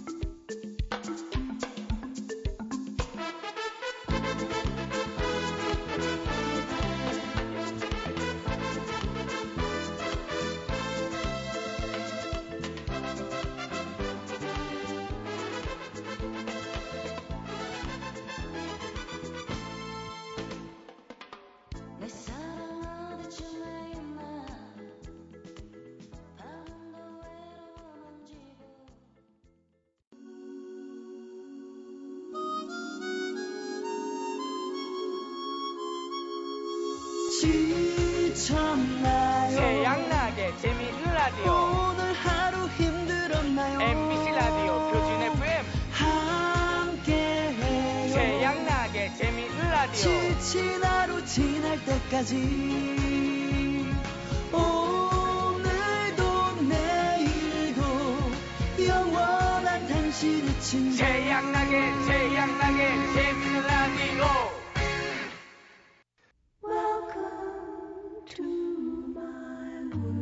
최양락의 재미있는 라디오. 오늘 하루 힘들었나요? 엠비씨 라디오 표준 에프엠 함께해요. 최양락의 재미있는 라디오. 지친 하루 지날 때까지 오늘도 내일도 영원한 당신의 친구 최양락의 최양락의 재미있는 라디오. Welcome to my world.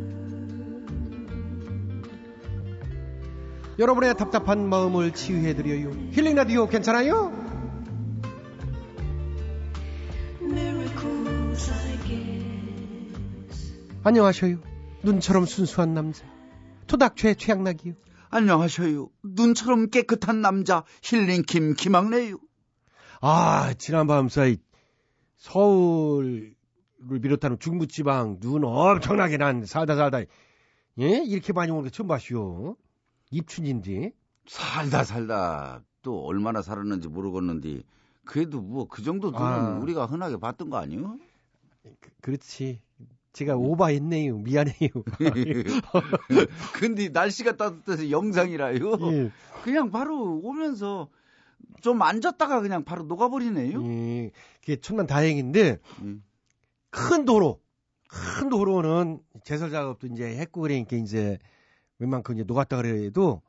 여러분의 답답한 마음을 치유해드려요. 힐링라디오 괜찮아요? 안녕하셔요. 눈처럼 순수한 남자 토닥최 최양락이요. 안녕하셔요. 눈처럼 깨끗한 남자 힐링 김 김학래요. 아, 지난밤 사이 서울을 비롯하는 중부지방 눈 엄청나게 난 살다 살다 예? 이렇게 많이 오는 게 처음 봤슈. 입춘인데 살다 살다 또 얼마나 살았는지 모르겠는데 그래도 뭐 그 정도 눈은 아, 우리가 흔하게 봤던 거 아니요? 그, 그렇지. 제가 오바했네요. 미안해요. 근데 날씨가 따뜻해서 영상이라요. 예. 그냥 바로 오면서 좀 앉았다가 그냥 바로 녹아버리네요. 예. 그게 천만 다행인데 음. 큰 도로, 큰 도로는 제설 작업도 이제 했고 그러니까 이제 웬만큼 이제 녹았다 그래도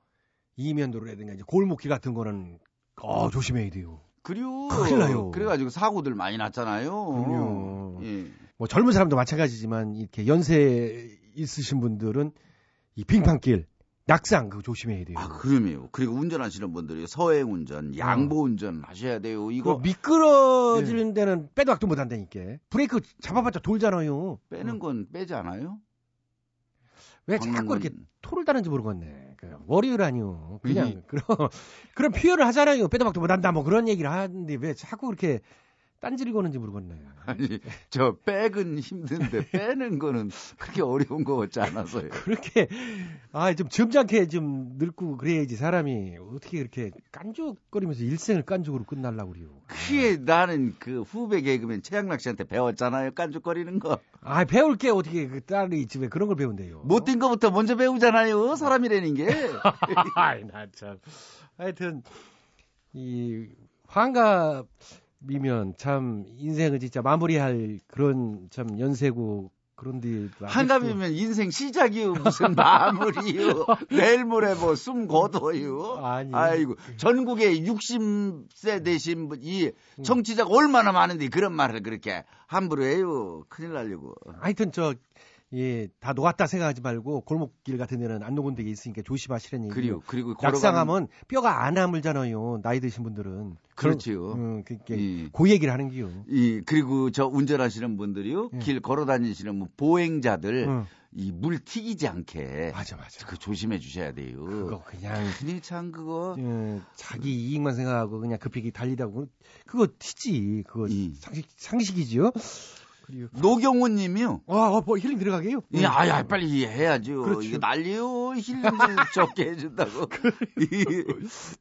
이면도로라든가 이제 골목길 같은 거는 어, 조심해야 돼요. 그리고 큰일 나요. 그래가지고 사고들 많이 났잖아요. 그래요. 예. 뭐 젊은 사람도 마찬가지지만 이렇게 연세 있으신 분들은 이 빙판길, 낙상 그거 조심해야 돼요. 아, 그럼요. 그리고 운전하시는 분들이 서행 운전, 양보 운전 하셔야 돼요. 이거 미끄러지는 데는 빼도 박도 못 한다니까. 브레이크 잡아봤자 돌잖아요. 빼는 건 빼지 않아요? 왜 자꾸 건... 이렇게 토를 다는지 모르겠네. 월요일 아니요. 그냥 이... 그런 그런 표현을 하잖아요. 빼도 박도 못 한다 뭐 그런 얘기를 하는데 왜 자꾸 이렇게 딴지를 거는지 모르겠네. 아니, 저 백은 힘든데 빼는 거는 그렇게 어려운 거 같지 않아서요. 그렇게 아, 좀 점잖게 좀 늙고 그래야지 사람이 어떻게 이렇게 깐죽거리면서 일생을 깐죽으로 끝날라고 그래요. 그게 나는 그 후배 개그맨 최양락 씨한테 배웠잖아요. 깐죽거리는 거. 아, 배울 게 어떻게 그 딸이 집에 그런 걸 배운대요. 못된 거부터 먼저 배우잖아요. 사람이라는 게. 아이, 나 참. 하여튼 이 환갑 이면 참 인생을 진짜 마무리할 그런 참 연세고 그런데 한갑이면 인생 시작이요 무슨 마무리요. 내일 모레 뭐 숨 거둬요. 아니, 아이고 전국에 육십 세 되신 이 청취자 얼마나 많은데 그런 말을 그렇게 함부로 해요. 큰일 날려고. 하여튼 저 예, 다 녹았다 생각하지 말고 골목길 같은 데는 안 녹은 데가 있으니까 조심하시라는 얘기예요. 그리고, 그리고 낙상하면 뼈가 안 아물잖아요. 나이 드신 분들은. 그렇지요. 음, 그게 예. 그 얘기를 하는 게요. 예, 그리고 저 운전하시는 분들이요. 예. 길 걸어 다니시는 보행자들 음. 이 물 튀기지 않게. 맞아, 맞아. 그 조심해 주셔야 돼요. 그거 그냥 그냥 참 그거 예, 자기 이익만 생각하고 그냥 급히 달리다고 그거 튀지. 그거 예. 상식 상식이지요. 노경훈 님이요. 아, 어, 뭐 힐링 들어가게요? 예, 아, 야, 빨리 해야죠. 그렇죠. 이게 난리요. 힐링 좀 적게 해준다고.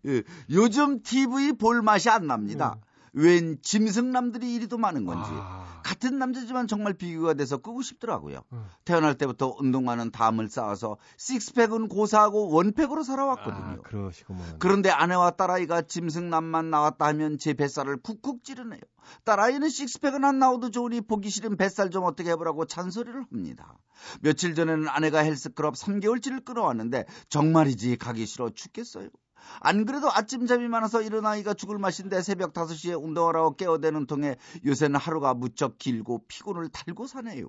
예, 요즘 티비 볼 맛이 안 납니다. 음. 웬 짐승남들이 이리도 많은 건지. 아. 같은 남자지만 정말 비교가 돼서 끄고 싶더라고요. 음. 태어날 때부터 운동화는 담을 쌓아서 식스팩은 고사하고 원팩으로 살아왔거든요. 아, 그러시구먼. 그런데 아내와 딸아이가 짐승남만 나왔다 하면 제 뱃살을 쿡쿡 찌르네요. 딸아이는 식스팩은 안 나오도 좋으니 보기 싫은 뱃살 좀 어떻게 해보라고 잔소리를 합니다. 며칠 전에는 아내가 헬스클럽 삼 개월치를 끊어왔는데 정말이지 가기 싫어 죽겠어요. 안 그래도 아침 잠이 많아서 일어나기가 죽을 맛인데 새벽 다섯 시에 운동하라고 깨어대는 통에 요새는 하루가 무척 길고 피곤을 달고 사네요.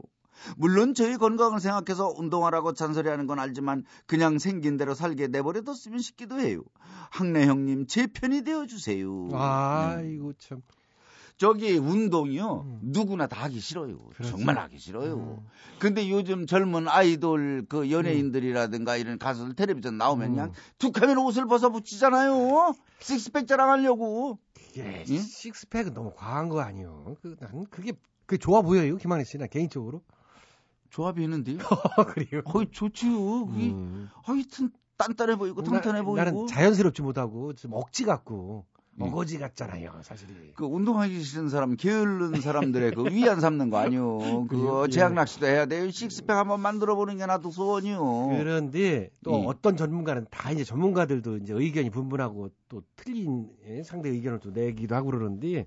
물론 저희 건강을 생각해서 운동하라고 잔소리하는 건 알지만 그냥 생긴 대로 살게 내버려뒀으면 싶기도 해요. 학래 형님 제 편이 되어주세요. 아이고 참. 저기 운동이요. 음. 누구나 다 하기 싫어요. 그렇죠. 정말 하기 싫어요. 음. 근데 요즘 젊은 아이돌 그 연예인들이라든가 이런 가수들 텔레비전 나오면 음. 그냥 툭하면 옷을 벗어 붙이잖아요. 식스팩 자랑하려고. 그게 응? 식스팩은 너무 과한 거 아니에요. 그, 난 그게 그 좋아 보여요. 김학래 씨. 나 개인적으로. 조합이 있는데요. 그래요? 거의 좋지요. 그게 음. 하여튼 단단해 보이고 튼튼해 보이고. 나는 자연스럽지 못하고 좀 억지 같고. 어거지 같잖아요, 사실이. 그 운동하기 싫은 사람, 게으른 사람들의 그 위안 삼는 거 아니요. 그거 제약낚시도 해야 돼요. 식스팩 한번 만들어 보는 게 나도 소원이요. 그런데 또 예. 어떤 전문가는 다 이제 전문가들도 이제 의견이 분분하고 또 틀린 예? 상대 의견을 또 내기도 하고 그러는데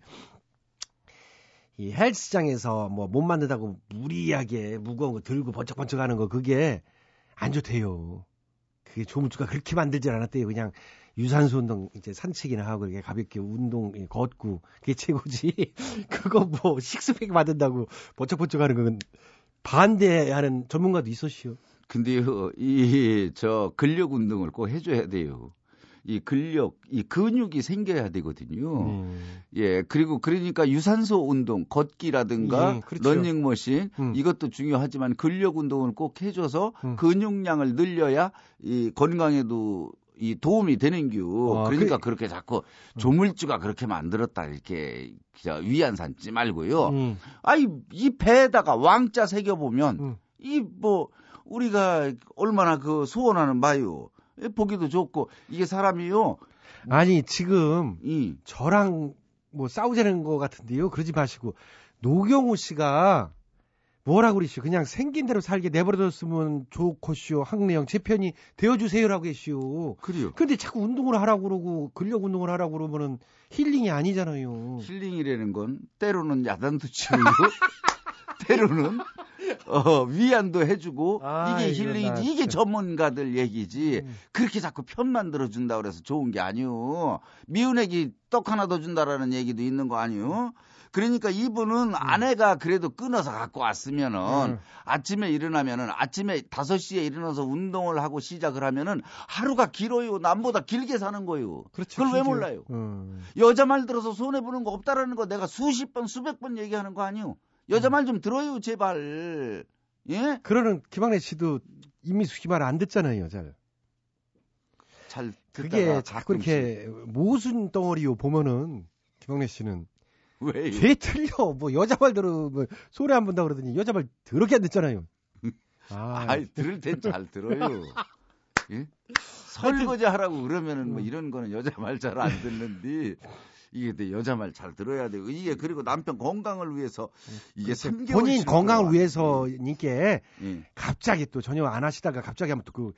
이 헬스장에서 뭐 몸 만든다고 무리하게 무거운 거 들고 번쩍번쩍 하는 거 그게 안 좋대요. 그게 조물주가 그렇게 만들질 않았대요. 그냥 유산소 운동 이제 산책이나 하고 이렇게 가볍게 운동 걷고 그게 최고지. 그거 뭐 식스팩 받는다고 번쩍번쩍 하는 건 반대하는 전문가도 있으시오. 근데요, 이, 저, 근력 운동을 꼭 해줘야 돼요. 이 근력, 이 근육이 생겨야 되거든요. 음. 예, 그리고 그러니까 유산소 운동, 걷기라든가 예, 그렇죠. 러닝머신 음. 이것도 중요하지만 근력 운동을 꼭 해줘서 음. 근육량을 늘려야 이 건강에도 이 도움이 되는규. 아, 그러니까 그래. 그렇게 자꾸 조물주가 그렇게 만들었다 이렇게 위안 삼지 말고요. 음. 아이 이 배에다가 왕자 새겨 보면 음. 이 뭐 우리가 얼마나 그 소원하는 바요. 보기도 좋고 이게 사람이요. 아니 지금 이. 저랑 뭐 싸우자는 것 같은데요. 그러지 마시고 노경호 씨가 뭐라고 그러시오. 그냥 생긴 대로 살게 내버려뒀으면 좋고시오. 항래형 제 편이 되어주세요라고 계시오. 그래요. 그런데 자꾸 운동을 하라고 그러고 근력 운동을 하라고 그러면은 힐링이 아니잖아요. 힐링이라는 건 때로는 야단도 치고 때로는 어, 위안도 해주고 아, 이게 힐링이지 이게 전문가들 얘기지 음. 그렇게 자꾸 편만 들어준다 그래서 좋은 게 아니오. 미운 애기 떡 하나 더 준다라는 얘기도 있는 거 아니오. 그러니까 이분은 음. 아내가 그래도 끊어서 갖고 왔으면은 음. 아침에 일어나면은 아침에 다섯 시에 일어나서 운동을 하고 시작을 하면은 하루가 길어요. 남보다 길게 사는 거요. 그렇죠, 그걸 왜 몰라요. 음. 여자 말 들어서 손해보는 거 없다라는 거 내가 수십 번 수백 번 얘기하는 거 아니오. 여자 말 좀 들어요, 제발. 예? 그러는 김학래 씨도 이미숙 씨 말 안 듣잖아요, 잘. 잘 듣다가 그게 자꾸 이렇게 모순 덩어리요, 보면은. 김학래 씨는. 왜? 쟤 틀려. 뭐 여자 말 들으면 소리 안 본다 그러더니 여자 말 더럽게 안 듣잖아요. 아, 아이, 들을 땐 잘 들어요. 예? 설거지 하라고 그러면은 뭐 이런 거는 여자 말 잘 안 듣는데. 이게 여자 말 잘 들어야 되고 이게 그리고 남편 건강을 위해서 이게 삼 개월 본인 건강을 위해서님께 예. 갑자기 또 전혀 안 하시다가 갑자기 한번 또 그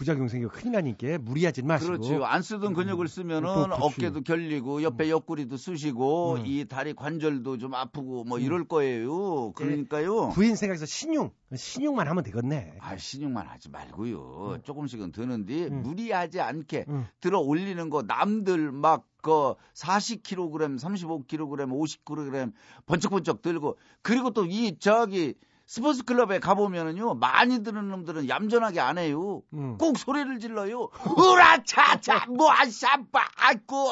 부작용 생기고 큰일 나니까 무리하지 마시고 그렇죠. 안 쓰던 근육을 쓰면은 음, 어깨도 결리고 옆에 옆구리도 쑤시고 음. 이 다리 관절도 좀 아프고 뭐 이럴 거예요. 그러니까요. 부인 생각해서 신용 신용만 하면 되겠네. 아 신용만 하지 말고요. 음. 조금씩은 드는데 음. 무리하지 않게 음. 들어 올리는 거 남들 막 그 사십 킬로그램, 삼십오 킬로그램, 오십 킬로그램 번쩍번쩍 들고 그리고 또 이 저기 스포츠 클럽에 가보면은요 많이 드는 놈들은 얌전하게 안 해요. 음. 꼭 소리를 질러요. 우라차차 뭐아샤빠아꾸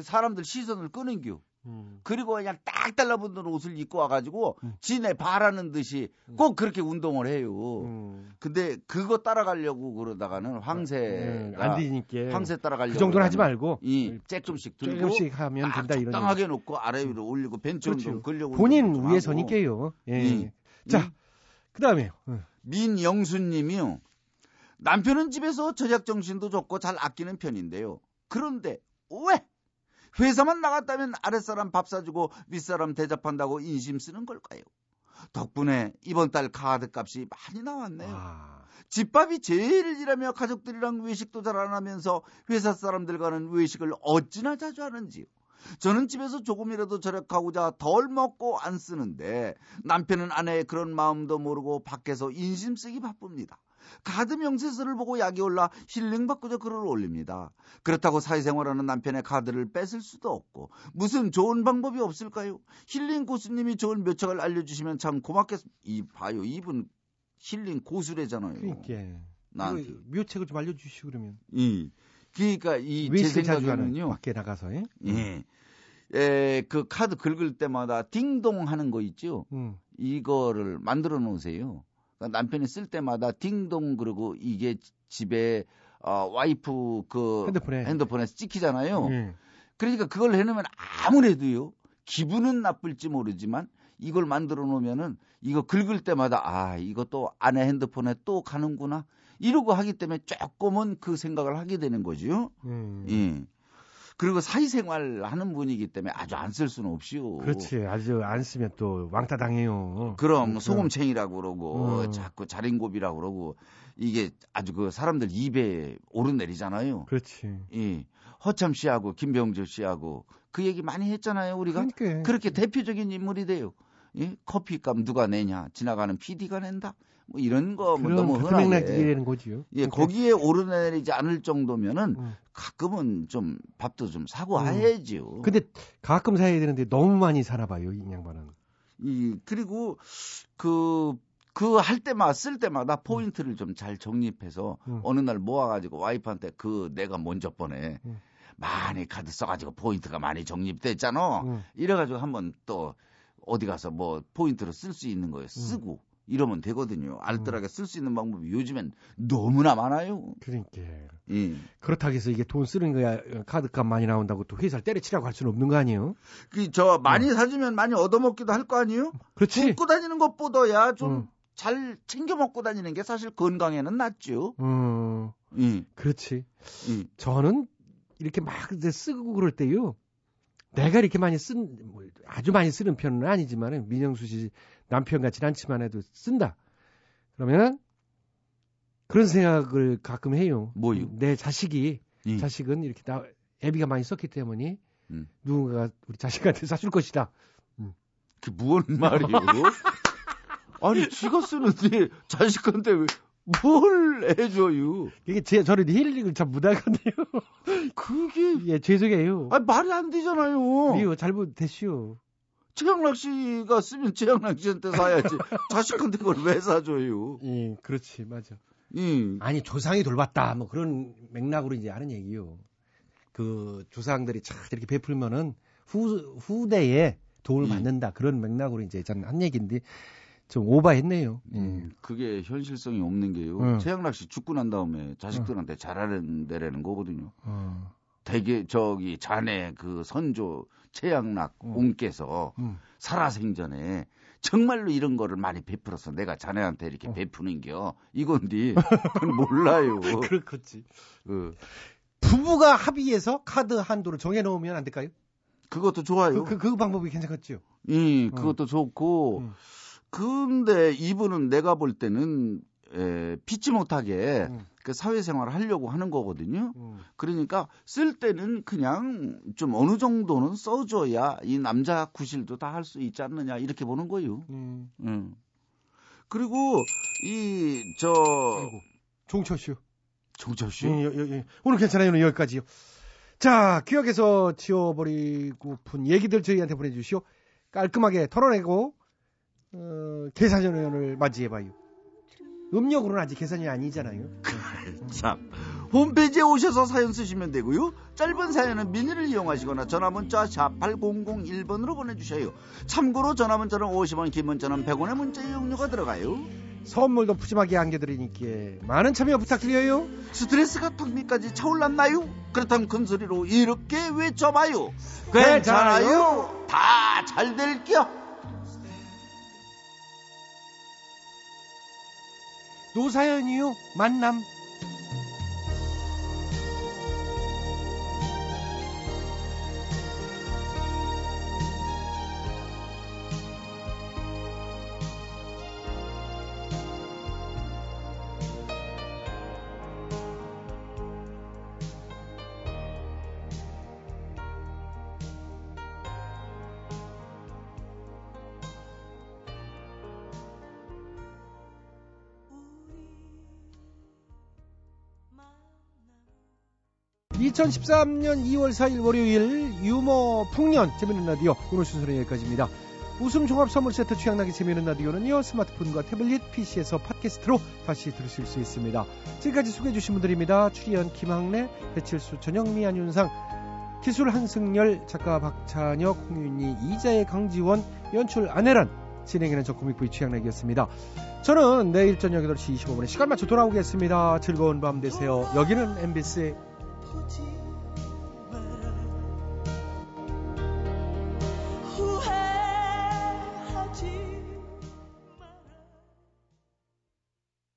사람들 시선을 끄는겨. 음. 그리고 그냥 딱 달라붙는 옷을 입고 와가지고 음. 지네 바라는 듯이 꼭 그렇게 운동을 해요. 음. 근데 그거 따라가려고 그러다가는 황새 안 되니까 황새 따라가려고 그 정도는 하지 말고 이 조금씩 들고 조금씩 하면 된다 이런 적당하게 놓고 아래 위로 올리고 벤치 운동 근력 운동 본인 위해서니까요. 예. 이, 자, 그 다음에 민영수님이요. 남편은 집에서 저작정신도 좋고 잘 아끼는 편인데요. 그런데 왜 회사만 나갔다면 아랫사람 밥 사주고 윗사람 대접한다고 인심 쓰는 걸까요? 덕분에 이번 달 카드값이 많이 나왔네요. 아... 집밥이 제일 일하며 가족들이랑 외식도 잘 안 하면서 회사 사람들과는 외식을 어찌나 자주 하는지요. 저는 집에서 조금이라도 절약하고자 덜 먹고 안 쓰는데 남편은 아내의 그런 마음도 모르고 밖에서 인심 쓰기 바쁩니다. 카드 명세서를 보고 약이 올라 힐링받고자 글을 올립니다. 그렇다고 사회생활하는 남편의 카드를 뺏을 수도 없고 무슨 좋은 방법이 없을까요? 힐링 고수님이 좋은 묘책을 알려주시면 참 고맙겠습니다. 이 봐요. 이분 힐링 고수래잖아요. 그러니까. 나한테. 묘책을 좀 알려주시오 그러면. 이. 그러니까 이 제 생각에는요. 밖에 나가서. 예. 예. 에, 그 카드 긁을 때마다 딩동 하는 거 있죠. 음. 이거를 만들어 놓으세요. 남편이 쓸 때마다 딩동 그러고 이게 집에 어, 와이프 그 핸드폰에. 핸드폰에서 찍히잖아요. 음. 그러니까 그걸 해놓으면 아무래도요 기분은 나쁠지 모르지만 이걸 만들어 놓으면은 이거 긁을 때마다 아 이것도 아내 핸드폰에 또 가는구나 이러고 하기 때문에 조금은 그 생각을 하게 되는 거죠. 음. 예. 그리고 사회생활 하는 분이기 때문에 아주 안 쓸 수는 없이요. 그렇지. 아주 안 쓰면 또 왕따 당해요. 그럼 소금쟁이라고 그러고 음. 자꾸 자린고비라고 그러고 이게 아주 그 사람들 입에 오르내리잖아요. 그렇지. 예. 허참 씨하고 김병조 씨하고 그 얘기 많이 했잖아요. 우리가. 그러니까. 그렇게 대표적인 인물이 돼요. 예? 커피값 누가 내냐. 지나가는 피디가 낸다. 뭐 이런 거 뭐 너무 흔하게 거지요. 예, 그러니까. 거기에 오르내리지 않을 정도면은 음. 가끔은 좀 밥도 좀 사고 음. 해야지요. 근데 가끔 사야 되는데 너무 많이 사나 봐요, 이 양반은. 이 그리고 그 그 할 때마다 쓸 때마다 포인트를 좀 잘 정립해서 음. 어느 날 모아가지고 와이프한테 그 내가 먼저 번에 음. 많이 카드 써가지고 포인트가 많이 정립됐잖아. 음. 이래가지고 한번 또 어디 가서 뭐 포인트로 쓸 수 있는 거에 쓰고 음. 이러면 되거든요. 알뜰하게 쓸 수 있는 방법이 요즘엔 너무나 많아요. 그러니까. 예. 그렇다고 해서 이게 돈 쓰는 거야 카드값 많이 나온다고 또 회사를 때려치라고 할 수는 없는 거 아니에요? 그 저 많이 어. 사주면 많이 얻어먹기도 할 거 아니에요? 그렇지. 굶고 다니는 것보다야 좀 음. 잘 챙겨 먹고 다니는 게 사실 건강에는 낫죠. 음, 예. 그렇지. 예. 저는 이렇게 막 쓰고 그럴 때요. 내가 이렇게 많이 쓴, 아주 많이 쓰는 편은 아니지만, 민영수 씨 남편 같진 않지만 해도 쓴다. 그러면, 그런 생각을 가끔 해요. 뭐요? 내 자식이, 예. 자식은 이렇게 나, 애비가 많이 썼기 때문에, 음. 누군가가 우리 자식한테 사줄 것이다. 음. 그게 무슨 말이에요? 아니, 지가 쓰는데, 자식한테 왜, 뭘 해줘요? 이게 제, 저는 힐링을 참 무당한데요. 그게. 예, 죄송해요. 아, 말이 안 되잖아요. 미워, 잘못됐슈. 최양락 씨가 쓰면 최양락 씨한테 사야지. 자식한테 그걸 왜 사줘요? 예, 그렇지, 맞아. 예. 아니, 조상이 돌봤다. 뭐 그런 맥락으로 이제 하는 얘기요. 그 조상들이 참 이렇게 베풀면은 후, 후대에 도움을 예. 받는다. 그런 맥락으로 이제 저는 한 얘기인데. 좀 오바했네요. 음, 그게 현실성이 없는 게요. 음. 최양락 씨 죽고 난 다음에 자식들한테 잘하는 데라는 거거든요. 음. 되게 저기 자네 그 선조 최양락 음. 옹께서 음. 살아생전에 정말로 이런 거를 많이 베풀어서 내가 자네한테 이렇게 음. 베푸는 겨. 이건데 몰라요. 그렇겠지. 어. 부부가 합의해서 카드 한도를 정해놓으면 안 될까요? 그것도 좋아요. 그, 그, 그 방법이 괜찮겠죠. 예, 음, 그것도 음. 좋고. 음. 근데 이분은 내가 볼 때는 에, 피치 못하게 음. 그 사회생활을 하려고 하는 거거든요. 음. 그러니까 쓸 때는 그냥 좀 어느 정도는 써줘야 이 남자 구실도 다 할 수 있지 않느냐 이렇게 보는 거예요. 음. 음. 그리고 이 저 종철씨, 종철씨 예, 예, 예. 오늘 괜찮아요. 오늘 여기까지요. 자, 기억해서 지워버리고픈 얘기들 저희한테 보내주시오. 깔끔하게 털어내고. 어, 계산위원을 맞이해봐요. 음력으로는 아직 계산이 아니잖아요. 참. 홈페이지에 오셔서 사연 쓰시면 되고요. 짧은 사연은 미니를 이용하시거나 전화문자 샵 팔공공일 번으로 보내주셔요. 참고로 전화문자는 오십 원, 긴 문자는 백 원의 문자 이용료가 들어가요. 선물도 푸짐하게 안겨드리니께 많은 참여 부탁드려요. 스트레스가 턱밑까지 차올랐나요? 그렇다면 큰소리로 이렇게 외쳐봐요. 괜찮아요, 괜찮아요. 다 잘 될게요. 노사연이요 만남. 이천십삼 년 이월 사 일 월요일 유머 풍년 재미있는 라디오 오늘 순서는 여기까지입니다. 웃음 종합 선물 세트 취향나게 재미있는 라디오는요 스마트폰과 태블릿 피시에서 팟캐스트로 다시 들으실 수 있습니다. 지금까지 소개해 주신 분들입니다. 출연 김학래, 배칠수, 전영미, 안윤상, 기술 한승열, 작가 박찬혁, 홍윤희, 이자의 강지원, 연출 안혜란, 진행에는 저 코믹부의 취향나기였습니다. 저는 내일 저녁 여덟 시 이십오 분에 시간 맞춰 돌아오겠습니다. 즐거운 밤 되세요. 여기는 엠비씨. 보지 마라. 후회하지